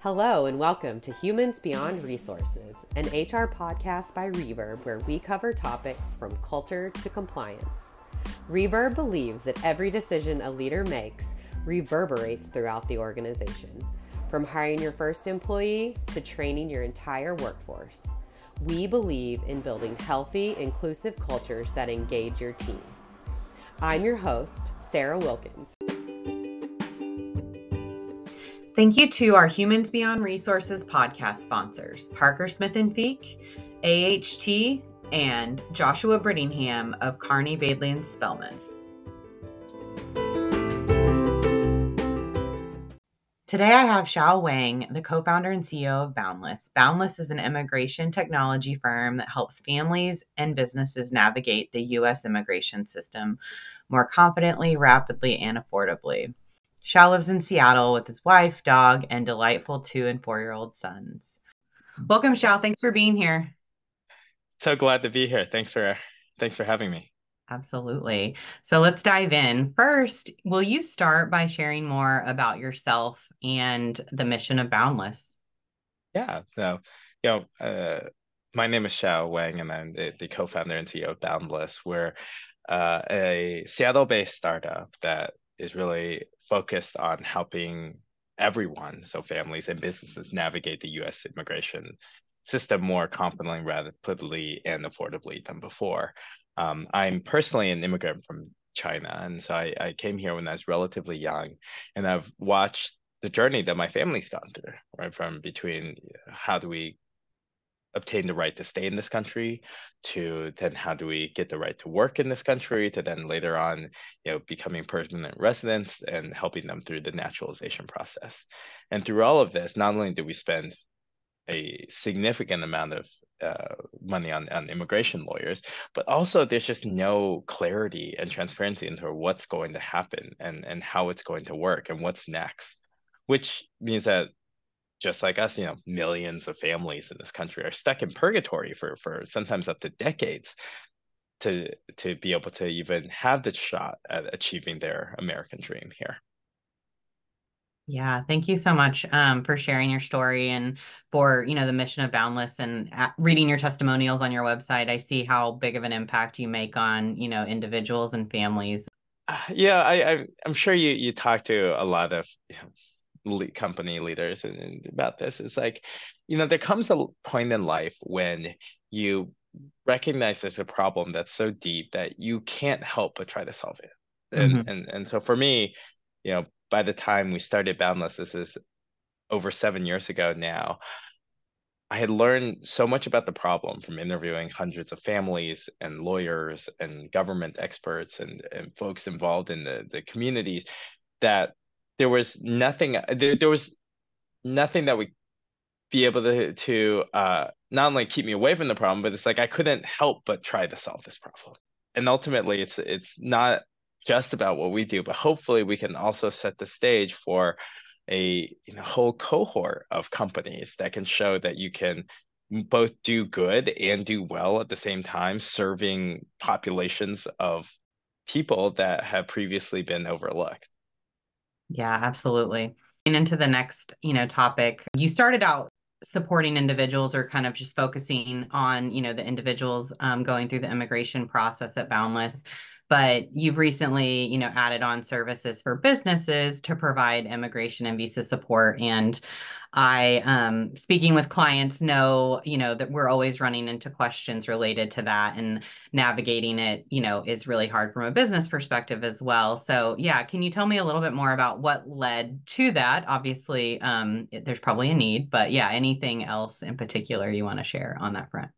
Hello and welcome to Humans Beyond Resources, an HR podcast by Reverb where we cover topics from culture to compliance. Reverb believes that every decision a leader makes reverberates throughout the organization, from hiring your first employee to training your entire workforce. We believe in building healthy, inclusive cultures that engage your team. I'm your host, Sarah Wilkins. Thank you to our Humans Beyond Resources podcast sponsors, Parker Smith & Feek, AHT, and Joshua Brittingham of Carney, Badley, and Spellman. Today I have Xiao Wang, the co-founder and CEO of Boundless. Boundless is an immigration technology firm that helps families and businesses navigate the U.S. immigration system more confidently, rapidly, and affordably. Xiao lives in Seattle with his wife, dog, and delightful 2- and 4-year-old sons. Welcome, Xiao. Thanks for being here. So glad to be here. Thanks for having me. Absolutely. So let's dive in. First, will you start by sharing more about yourself and the mission of Boundless? Yeah. So, my name is Xiao Wang, and I'm the co-founder and CEO of Boundless. We're a Seattle-based startup that is really focused on helping everyone, so families and businesses, navigate the U.S. immigration system more confidently, rapidly, and affordably than before. I'm personally an immigrant from China, and so I came here when I was relatively young, and I've watched the journey that my family's gone through, right, from between how do we obtain the right to stay in this country, to then how do we get the right to work in this country, to then later on, becoming permanent residents and helping them through the naturalization process. And through all of this, not only did we spend a significant amount of money on immigration lawyers, but also there's just no clarity and transparency into what's going to happen and how it's going to work and what's next, which means that just like us, millions of families in this country are stuck in purgatory for sometimes up to decades to be able to even have the shot at achieving their American dream here. Yeah, thank you so much for sharing your story and for, the mission of Boundless, and reading your testimonials on your website. I see how big of an impact you make on, individuals and families. Yeah, I'm sure you talk to a lot of company leaders and about this. It's like, there comes a point in life when you recognize there's a problem that's so deep that you can't help but try to solve it. And mm-hmm. and so for me, by the time we started Boundless, this is over 7 years ago now, I had learned so much about the problem from interviewing hundreds of families and lawyers and government experts and folks involved in the communities that there was nothing that would be able to not only keep me away from the problem, but it's like I couldn't help but try to solve this problem. And ultimately, it's not just about what we do, but hopefully we can also set the stage for a whole cohort of companies that can show that you can both do good and do well at the same time, serving populations of people that have previously been overlooked. Yeah, absolutely. And into the next, topic, you started out supporting individuals, or kind of just focusing on, the individuals going through the immigration process at Boundless, but you've recently, added on services for businesses to provide immigration and visa support. And I, speaking with clients, know, that we're always running into questions related to that, and navigating it, is really hard from a business perspective as well. So yeah, can you tell me a little bit more about what led to that? Obviously, there's probably a need, but yeah, anything else in particular you want to share on that front?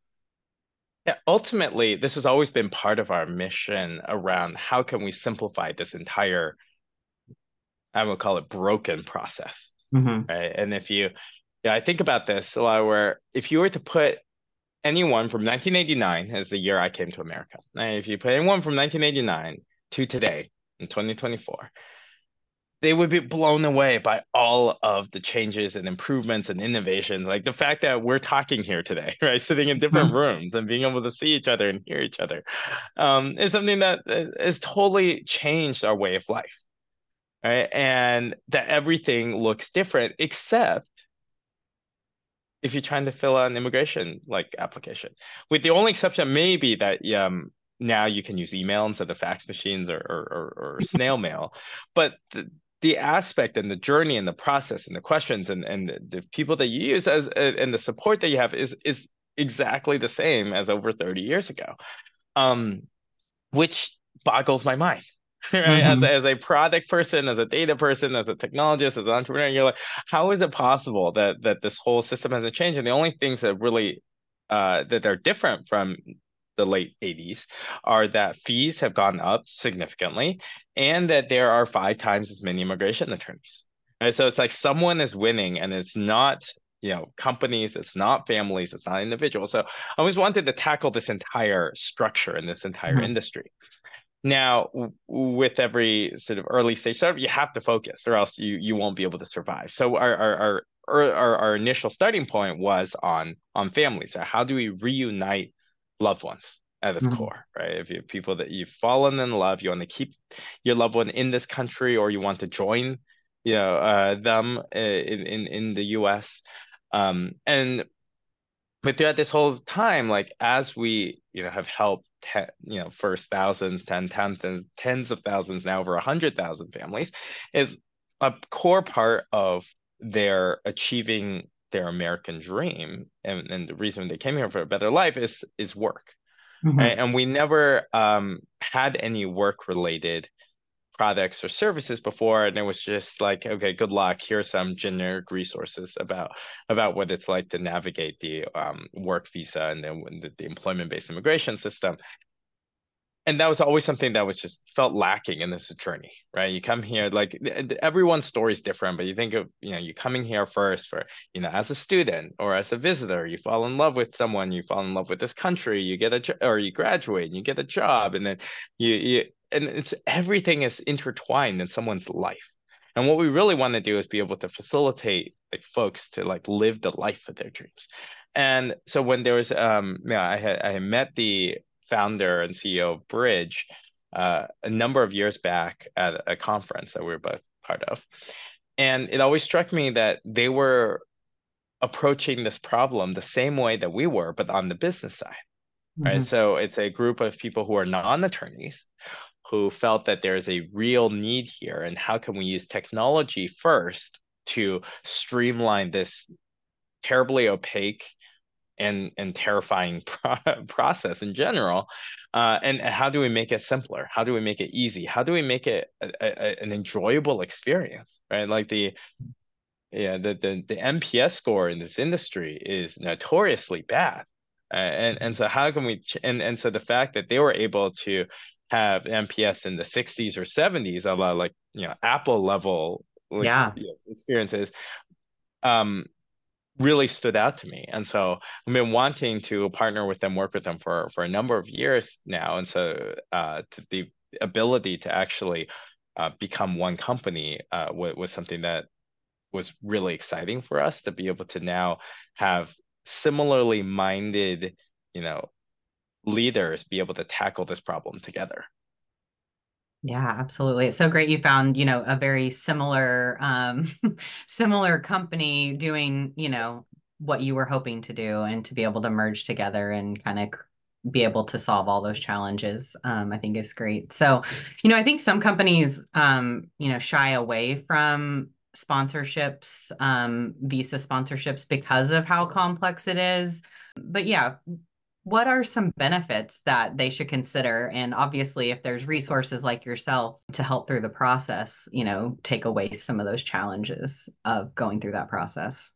Yeah, ultimately, this has always been part of our mission around how can we simplify this entire, I would call it, broken process, mm-hmm. right? And if I think about this a lot, where if you were to put anyone from 1989 as the year I came to America, and if you put anyone from 1989 to today in 2024, they would be blown away by all of the changes and improvements and innovations, like the fact that we're talking here today, right? Sitting in different rooms and being able to see each other and hear each other is something that has totally changed our way of life, right? And that everything looks different, except if you're trying to fill out an immigration like application, with the only exception maybe that now you can use email instead of fax machines or snail mail. But the aspect and the journey and the process and the questions and the people that you use as and the support that you have is exactly the same as over 30 years ago, which boggles my mind. Right? Mm-hmm. As a product person, as a data person, as a technologist, as an entrepreneur, you're like, how is it possible that this whole system hasn't changed? And the only things that really that are different from the late 80s are that fees have gone up significantly and that there are 5 times as many immigration attorneys. Right? So it's like someone is winning, and it's not companies, it's not families, it's not individuals. So I always wanted to tackle this entire structure and this entire industry. Now, with every sort of early stage startup, you have to focus, or else you won't be able to survive. So our initial starting point was on families. So how do we reunite loved ones at its core, right? If you have people that you've fallen in love, you want to keep your loved one in this country, or you want to join, them in the U.S. But throughout this whole time, like as we, have helped, first thousands, tens of thousands, now over 100,000 families, is a core part of their achieving their American dream. And the reason they came here for a better life is work. Mm-hmm. Right? And we never had any work-related products or services before, and it was just like, okay, good luck, here's some generic resources about what it's like to navigate the work visa and the employment-based immigration system. And that was always something that was just felt lacking in this journey, right? You come here, like everyone's story is different, but you think of you're coming here first for as a student or as a visitor. You fall in love with someone, you fall in love with this country, you get you graduate and you get a job, and then you and it's everything is intertwined in someone's life. And what we really want to do is be able to facilitate folks to live the life of their dreams. And so when there was I had met the founder and CEO of Bridge a number of years back at a conference that we were both part of, and it always struck me that they were approaching this problem the same way that we were, but on the business side. Mm-hmm. Right, so it's a group of people who are non-attorneys who felt that there's a real need here, and how can we use technology first to streamline this terribly opaque and terrifying process in general, and how do we make it simpler? How do we make it easy? How do we make it an enjoyable experience? Right, like the NPS score in this industry is notoriously bad. And so how can we and so the fact that they were able to have NPS in the 60s or 70s, a lot of Apple level experiences, really stood out to me. And so I've been wanting to partner with them, work with them for a number of years now. And so the ability to actually become one company was something that was really exciting for us, to be able to now have similarly minded, leaders be able to tackle this problem together. Yeah, absolutely. It's so great you found, a very similar, similar company doing, what you were hoping to do, and to be able to merge together and kind of be able to solve all those challenges, I think is great. So, I think some companies, shy away from sponsorships, visa sponsorships, because of how complex it is. But yeah, what are some benefits that they should consider? And obviously, if there's resources like yourself to help through the process, take away some of those challenges of going through that process.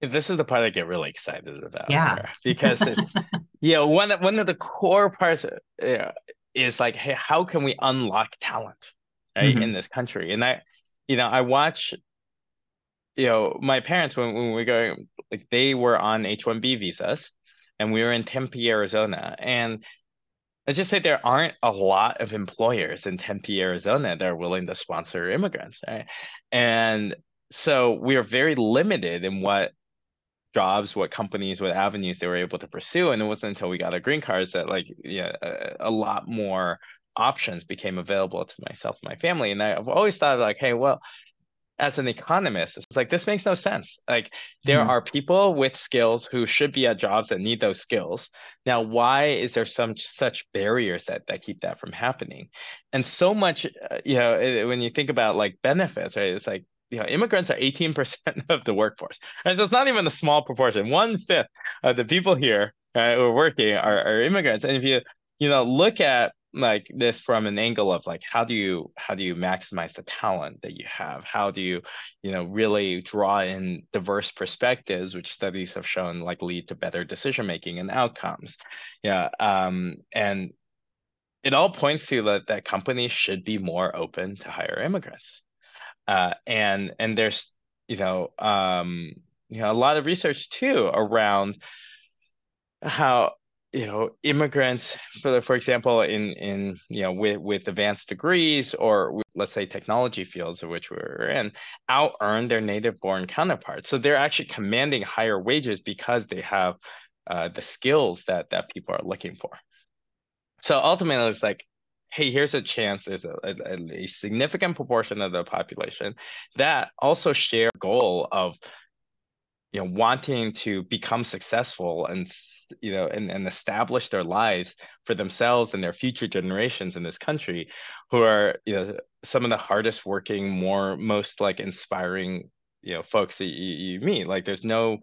This is the part I get really excited about. Yeah, Sarah, because it's one of the core parts is hey, how can we unlock talent, right, in this country? And I watch, my parents, when we go, they were on H-1B visas, and we were in Tempe, Arizona. And let's just say there aren't a lot of employers in Tempe, Arizona that are willing to sponsor immigrants, right? And so we are very limited in what jobs, what companies, what avenues they were able to pursue. And it wasn't until we got our green cards that a lot more options became available to myself and my family. And I've always thought hey, well, as an economist, it's like, this makes no sense. Like, there are people with skills who should be at jobs that need those skills. Now, why is there some such barriers that keep that from happening? And so much, when you think about like benefits, right? It's like, immigrants are 18% of the workforce. And so it's not even a small proportion. 1/5 of the people here who are working are immigrants. And if you look at like this from an angle of like, how do you maximize the talent that you have? How do you really draw in diverse perspectives, which studies have shown like lead to better decision-making and outcomes? And it all points to that companies should be more open to hire immigrants. And there's, a lot of research too around how, immigrants, for example, in with advanced degrees or with, let's say, technology fields of which we're in, out-earn their native-born counterparts. So they're actually commanding higher wages because they have the skills that people are looking for. So ultimately, it's like, hey, here's a chance. There's a significant proportion of the population that also share the goal of wanting to become successful and and establish their lives for themselves and their future generations in this country, who are some of the hardest working, most like inspiring folks that you meet. Like, there's no,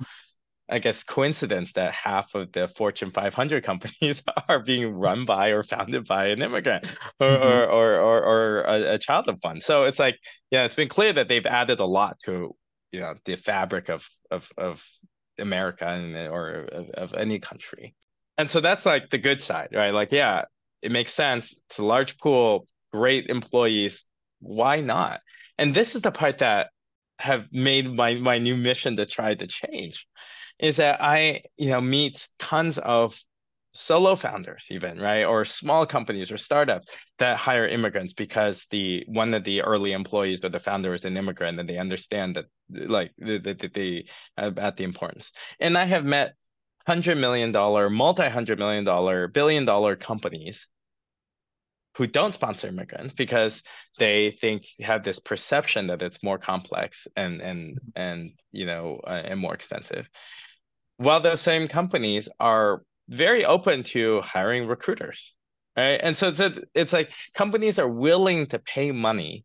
I guess, coincidence that half of the Fortune 500 companies are being run by or founded by an immigrant or a child of one. So it's like, it's been clear that they've added a lot to the fabric of America or of any country. And so that's like the good side, right? Like, it makes sense. It's a large pool, great employees. Why not? And this is the part that have made my new mission to try to change, is that I, meet tons of solo founders even, right? Or small companies or startups that hire immigrants because one of the early employees or the founder is an immigrant, and they understand that about the importance. And I have met $100 million, multi-$100 million, billion-dollar companies who don't sponsor immigrants because they have this perception that it's more complex and more expensive. While those same companies are very open to hiring recruiters, right? And so it's like companies are willing to pay money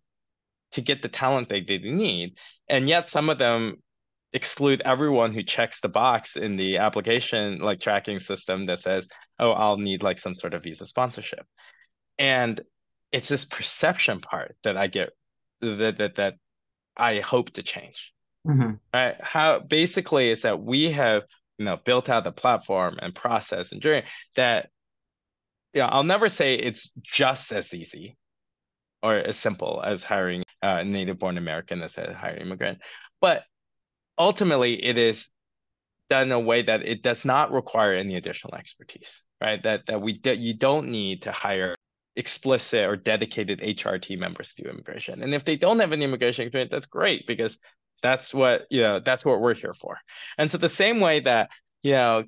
to get the talent they need, and yet some of them exclude everyone who checks the box in the application like tracking system that says, oh, I'll need like some sort of visa sponsorship. And it's this perception part that I get that I hope to change. Right? How basically is that we have built out the platform and process and journey that, I'll never say it's just as easy or as simple as hiring a native-born American as a hiring immigrant, but ultimately it is done in a way that it does not require any additional expertise, right? You don't need to hire explicit or dedicated HR team members to immigration, and if they don't have any immigration experience, that's great, because that's what we're here for. And so the same way that,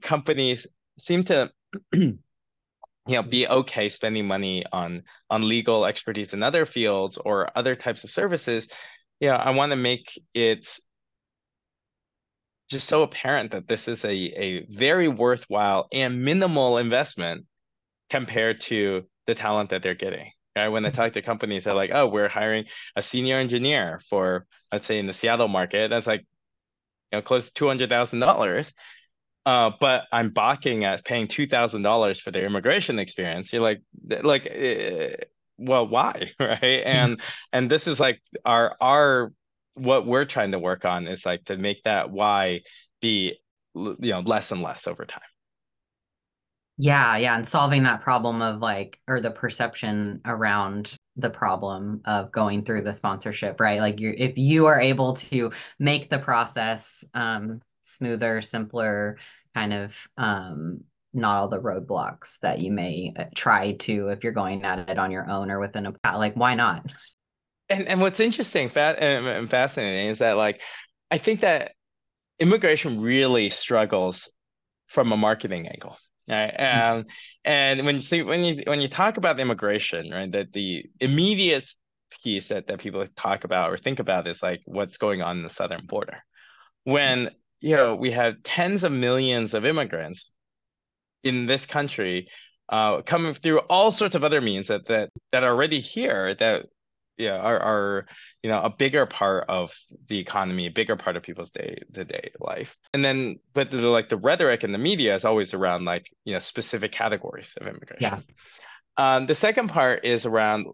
companies seem to, be okay spending money on legal expertise in other fields or other types of services, I want to make it just so apparent that this is a very worthwhile and minimal investment compared to the talent that they're getting. Right? When I talk to companies, they're like, oh, we're hiring a senior engineer for, let's say, in the Seattle market. That's like, close to $200,000. But I'm balking at paying $2,000 for their immigration experience. You're well, why? Right. And this is like our what we're trying to work on is like to make that why be, less and less over time. Yeah. And solving that problem of or the perception around the problem of going through the sponsorship, right? Like if you are able to make the process smoother, simpler, kind of not all the roadblocks that you may try to, if you're going at it on your own or within a, why not? And what's interesting and fascinating is that I think that immigration really struggles from a marketing angle. Right. And when you talk about immigration, right, that the immediate piece that people talk about or think about is like what's going on in the southern border. When, you know, we have tens of millions of immigrants in this country coming through all sorts of other means that are already here, that are a bigger part of the economy, a bigger part of people's day-to-day life. And then, but the rhetoric in the media is always around specific categories of immigration. Yeah. The second part is around,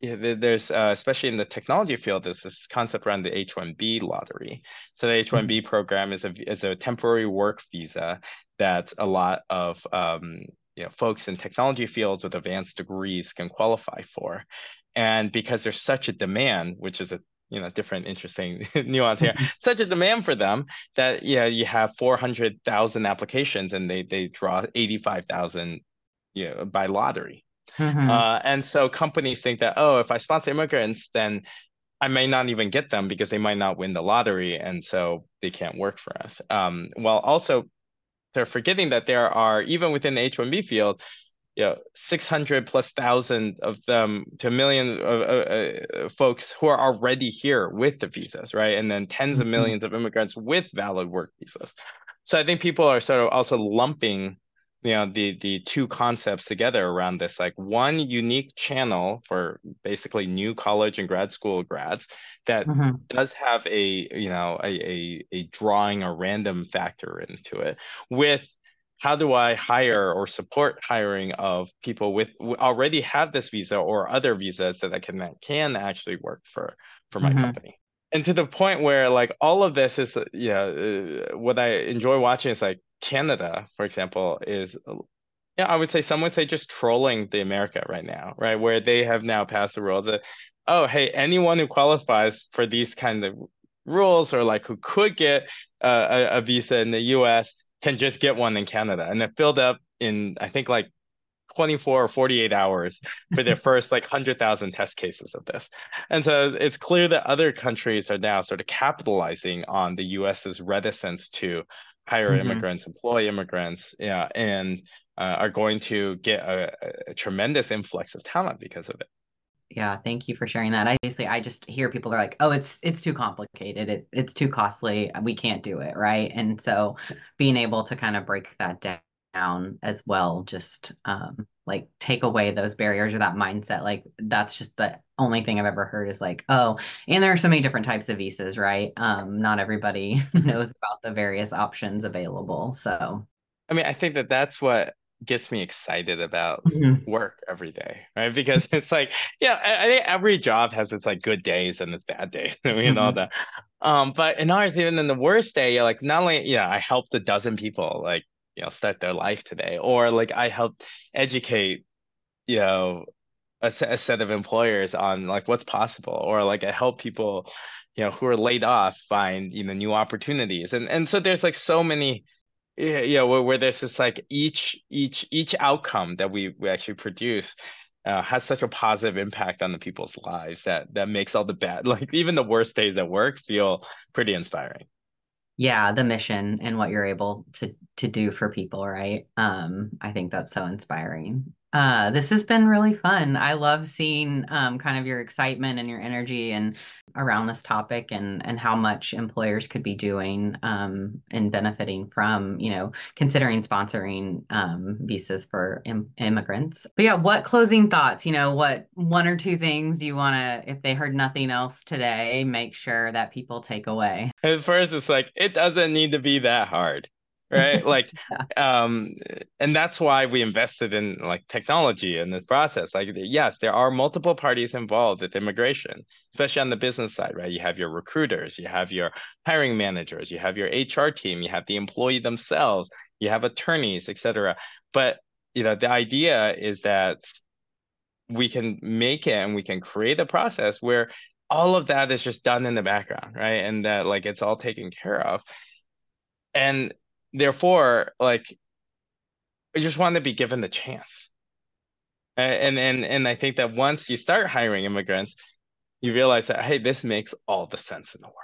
there's especially in the technology field, there's this concept around the H-1B lottery. So the H-1B program is a temporary work visa that a lot of folks in technology fields with advanced degrees can qualify for. And because there's such a demand, which is a different interesting nuance here, such a demand for them that you have 400,000 applications and they draw 85,000 by lottery. Mm-hmm. And so companies think that, oh, if I sponsor immigrants, then I may not even get them because they might not win the lottery, and so they can't work for us. While also they're forgetting that there are, even within the H-1B field, 600,000+ of them to a million of folks who are already here with the visas, right? And then tens of millions of immigrants with valid work visas. So I think people are sort of also lumping, the two concepts together around this, like one unique channel for basically new college and grad school grads that does have a drawing or random factor into it, with how do I hire or support hiring of people with already have this visa or other visas that I can actually work for my company. And to the point where all of this is, what I enjoy watching is Canada, for example, is, I would say some would say just trolling the America right now, right? Where they have now passed the rule that, oh, hey, anyone who qualifies for these kind of rules or who could get a visa in the US can just get one in Canada. And it filled up in, I think 24 or 48 hours for their first 100,000 test cases of this. And so it's clear that other countries are now sort of capitalizing on the US's reticence to hire immigrants, employ immigrants, and are going to get a tremendous influx of talent because of it. Yeah, thank you for sharing that. I just hear people are like, oh, it's too complicated. It's too costly. We can't do it, right? And so being able to kind of break that down as well, just take away those barriers or that mindset. That's just the only thing I've ever heard is oh, and there are so many different types of visas, right? Not everybody knows about the various options available. So, I mean, I think that's what gets me excited about work every day, right? Because it's I think every job has its good days and its bad days and all that. But in ours, even in the worst day, you're not only I helped a dozen people start their life today, or I helped educate a set of employers on what's possible, or I help people who are laid off find new opportunities, and so there's so many. Where there's just each outcome that we actually produce has such a positive impact on the people's lives that makes all the bad, even the worst days at work, feel pretty inspiring. Yeah, the mission and what you're able to do for people, right? I think that's so inspiring. This has been really fun. I love seeing kind of your excitement and your energy and around this topic and how much employers could be doing and benefiting from, considering sponsoring visas for immigrants. But yeah, what closing thoughts, what one or two things do you want to, if they heard nothing else today, make sure that people take away? At first, it's it doesn't need to be that hard. Right. And that's why we invested in technology in this process. Yes, there are multiple parties involved with immigration, especially on the business side, right? You have your recruiters, you have your hiring managers, you have your HR team, you have the employee themselves, you have attorneys, et cetera. But, the idea is that we can make it and we can create a process where all of that is just done in the background, right? And that it's all taken care of. And therefore, I just want to be given the chance. And I think that once you start hiring immigrants, you realize that, hey, this makes all the sense in the world.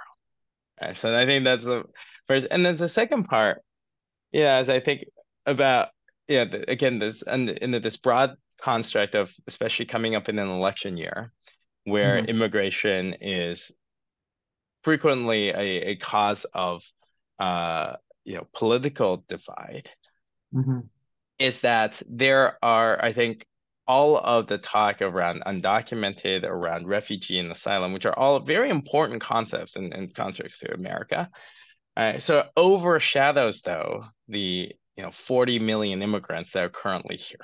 Right? So I think that's the first. And then the second part, as I think about, again, this broad construct of especially coming up in an election year, where immigration is frequently a cause of political divide, is that there are, I think, all of the talk around undocumented, around refugee and asylum, which are all very important concepts and constructs to America. So it overshadows, though, the 40 million immigrants that are currently here.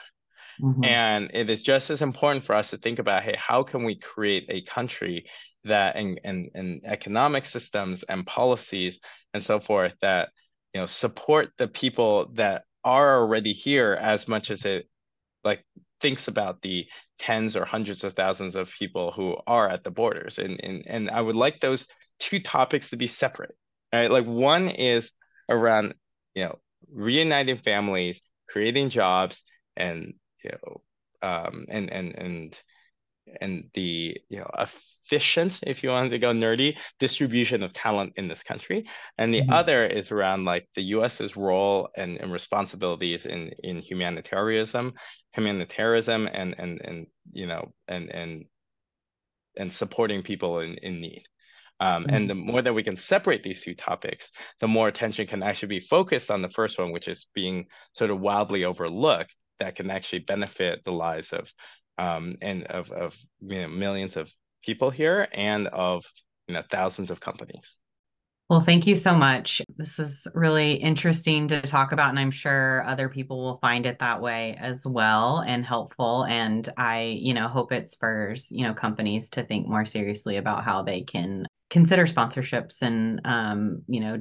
And it is just as important for us to think about, hey, how can we create a country that and economic systems and policies and so forth that support the people that are already here as much as it thinks about the tens or hundreds of thousands of people who are at the borders. And I would like those two topics to be separate, right? Like one is around, reuniting families, creating jobs, and, and the, efficient, if you wanted to go nerdy, distribution of talent in this country. And the other is around the US's role and responsibilities in humanitarianism and and supporting people in need. And the more that we can separate these two topics, the more attention can actually be focused on the first one, which is being sort of wildly overlooked, that can actually benefit the lives of millions of people here and of thousands of companies. Well, thank you so much. This was really interesting to talk about, and I'm sure other people will find it that way as well and helpful. And I, hope it spurs, companies to think more seriously about how they can consider sponsorships and,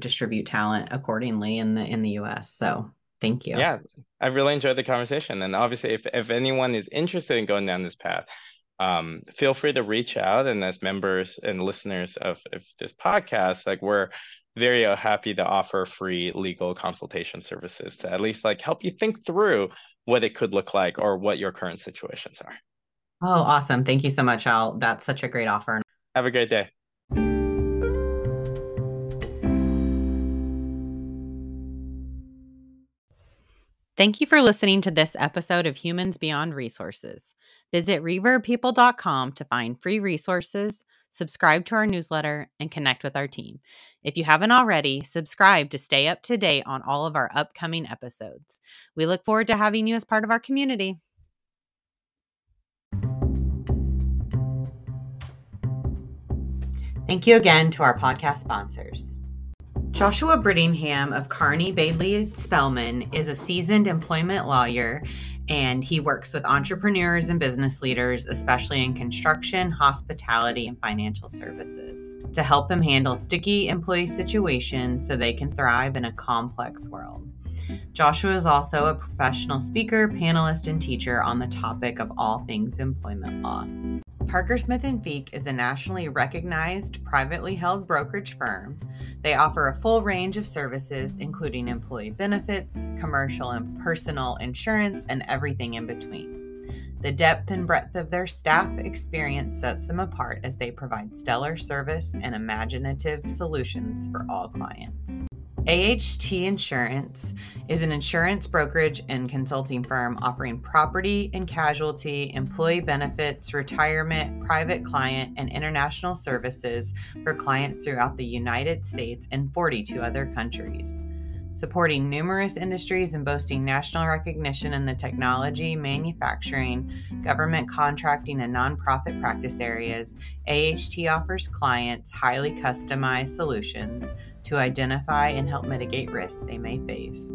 distribute talent accordingly in the US. So thank you. Yeah, I really enjoyed the conversation. And obviously, if anyone is interested in going down this path, feel free to reach out. And as members and listeners of this podcast, we're very happy to offer free legal consultation services to at least help you think through what it could look like or what your current situations are. Oh, awesome. Thank you so much, Al. That's such a great offer. Have a great day. Thank you for listening to this episode of Humans Beyond Resources. Visit ReverbPeople.com to find free resources, subscribe to our newsletter, and connect with our team. If you haven't already, subscribe to stay up to date on all of our upcoming episodes. We look forward to having you as part of our community. Thank you again to our podcast sponsors. Joshua Brittingham of Carney, Badley, and Spellman is a seasoned employment lawyer, and he works with entrepreneurs and business leaders, especially in construction, hospitality, and financial services, to help them handle sticky employee situations so they can thrive in a complex world. Joshua is also a professional speaker, panelist, and teacher on the topic of all things employment law. Parker Smith & Feek is a nationally recognized, privately held brokerage firm. They offer a full range of services, including employee benefits, commercial and personal insurance, and everything in between. The depth and breadth of their staff experience sets them apart as they provide stellar service and imaginative solutions for all clients. AHT Insurance is an insurance brokerage and consulting firm offering property and casualty, employee benefits, retirement, private client, and international services for clients throughout the United States and 42 other countries. Supporting numerous industries and boasting national recognition in the technology, manufacturing, government contracting, and nonprofit practice areas, AHT offers clients highly customized solutions to identify and help mitigate risks they may face.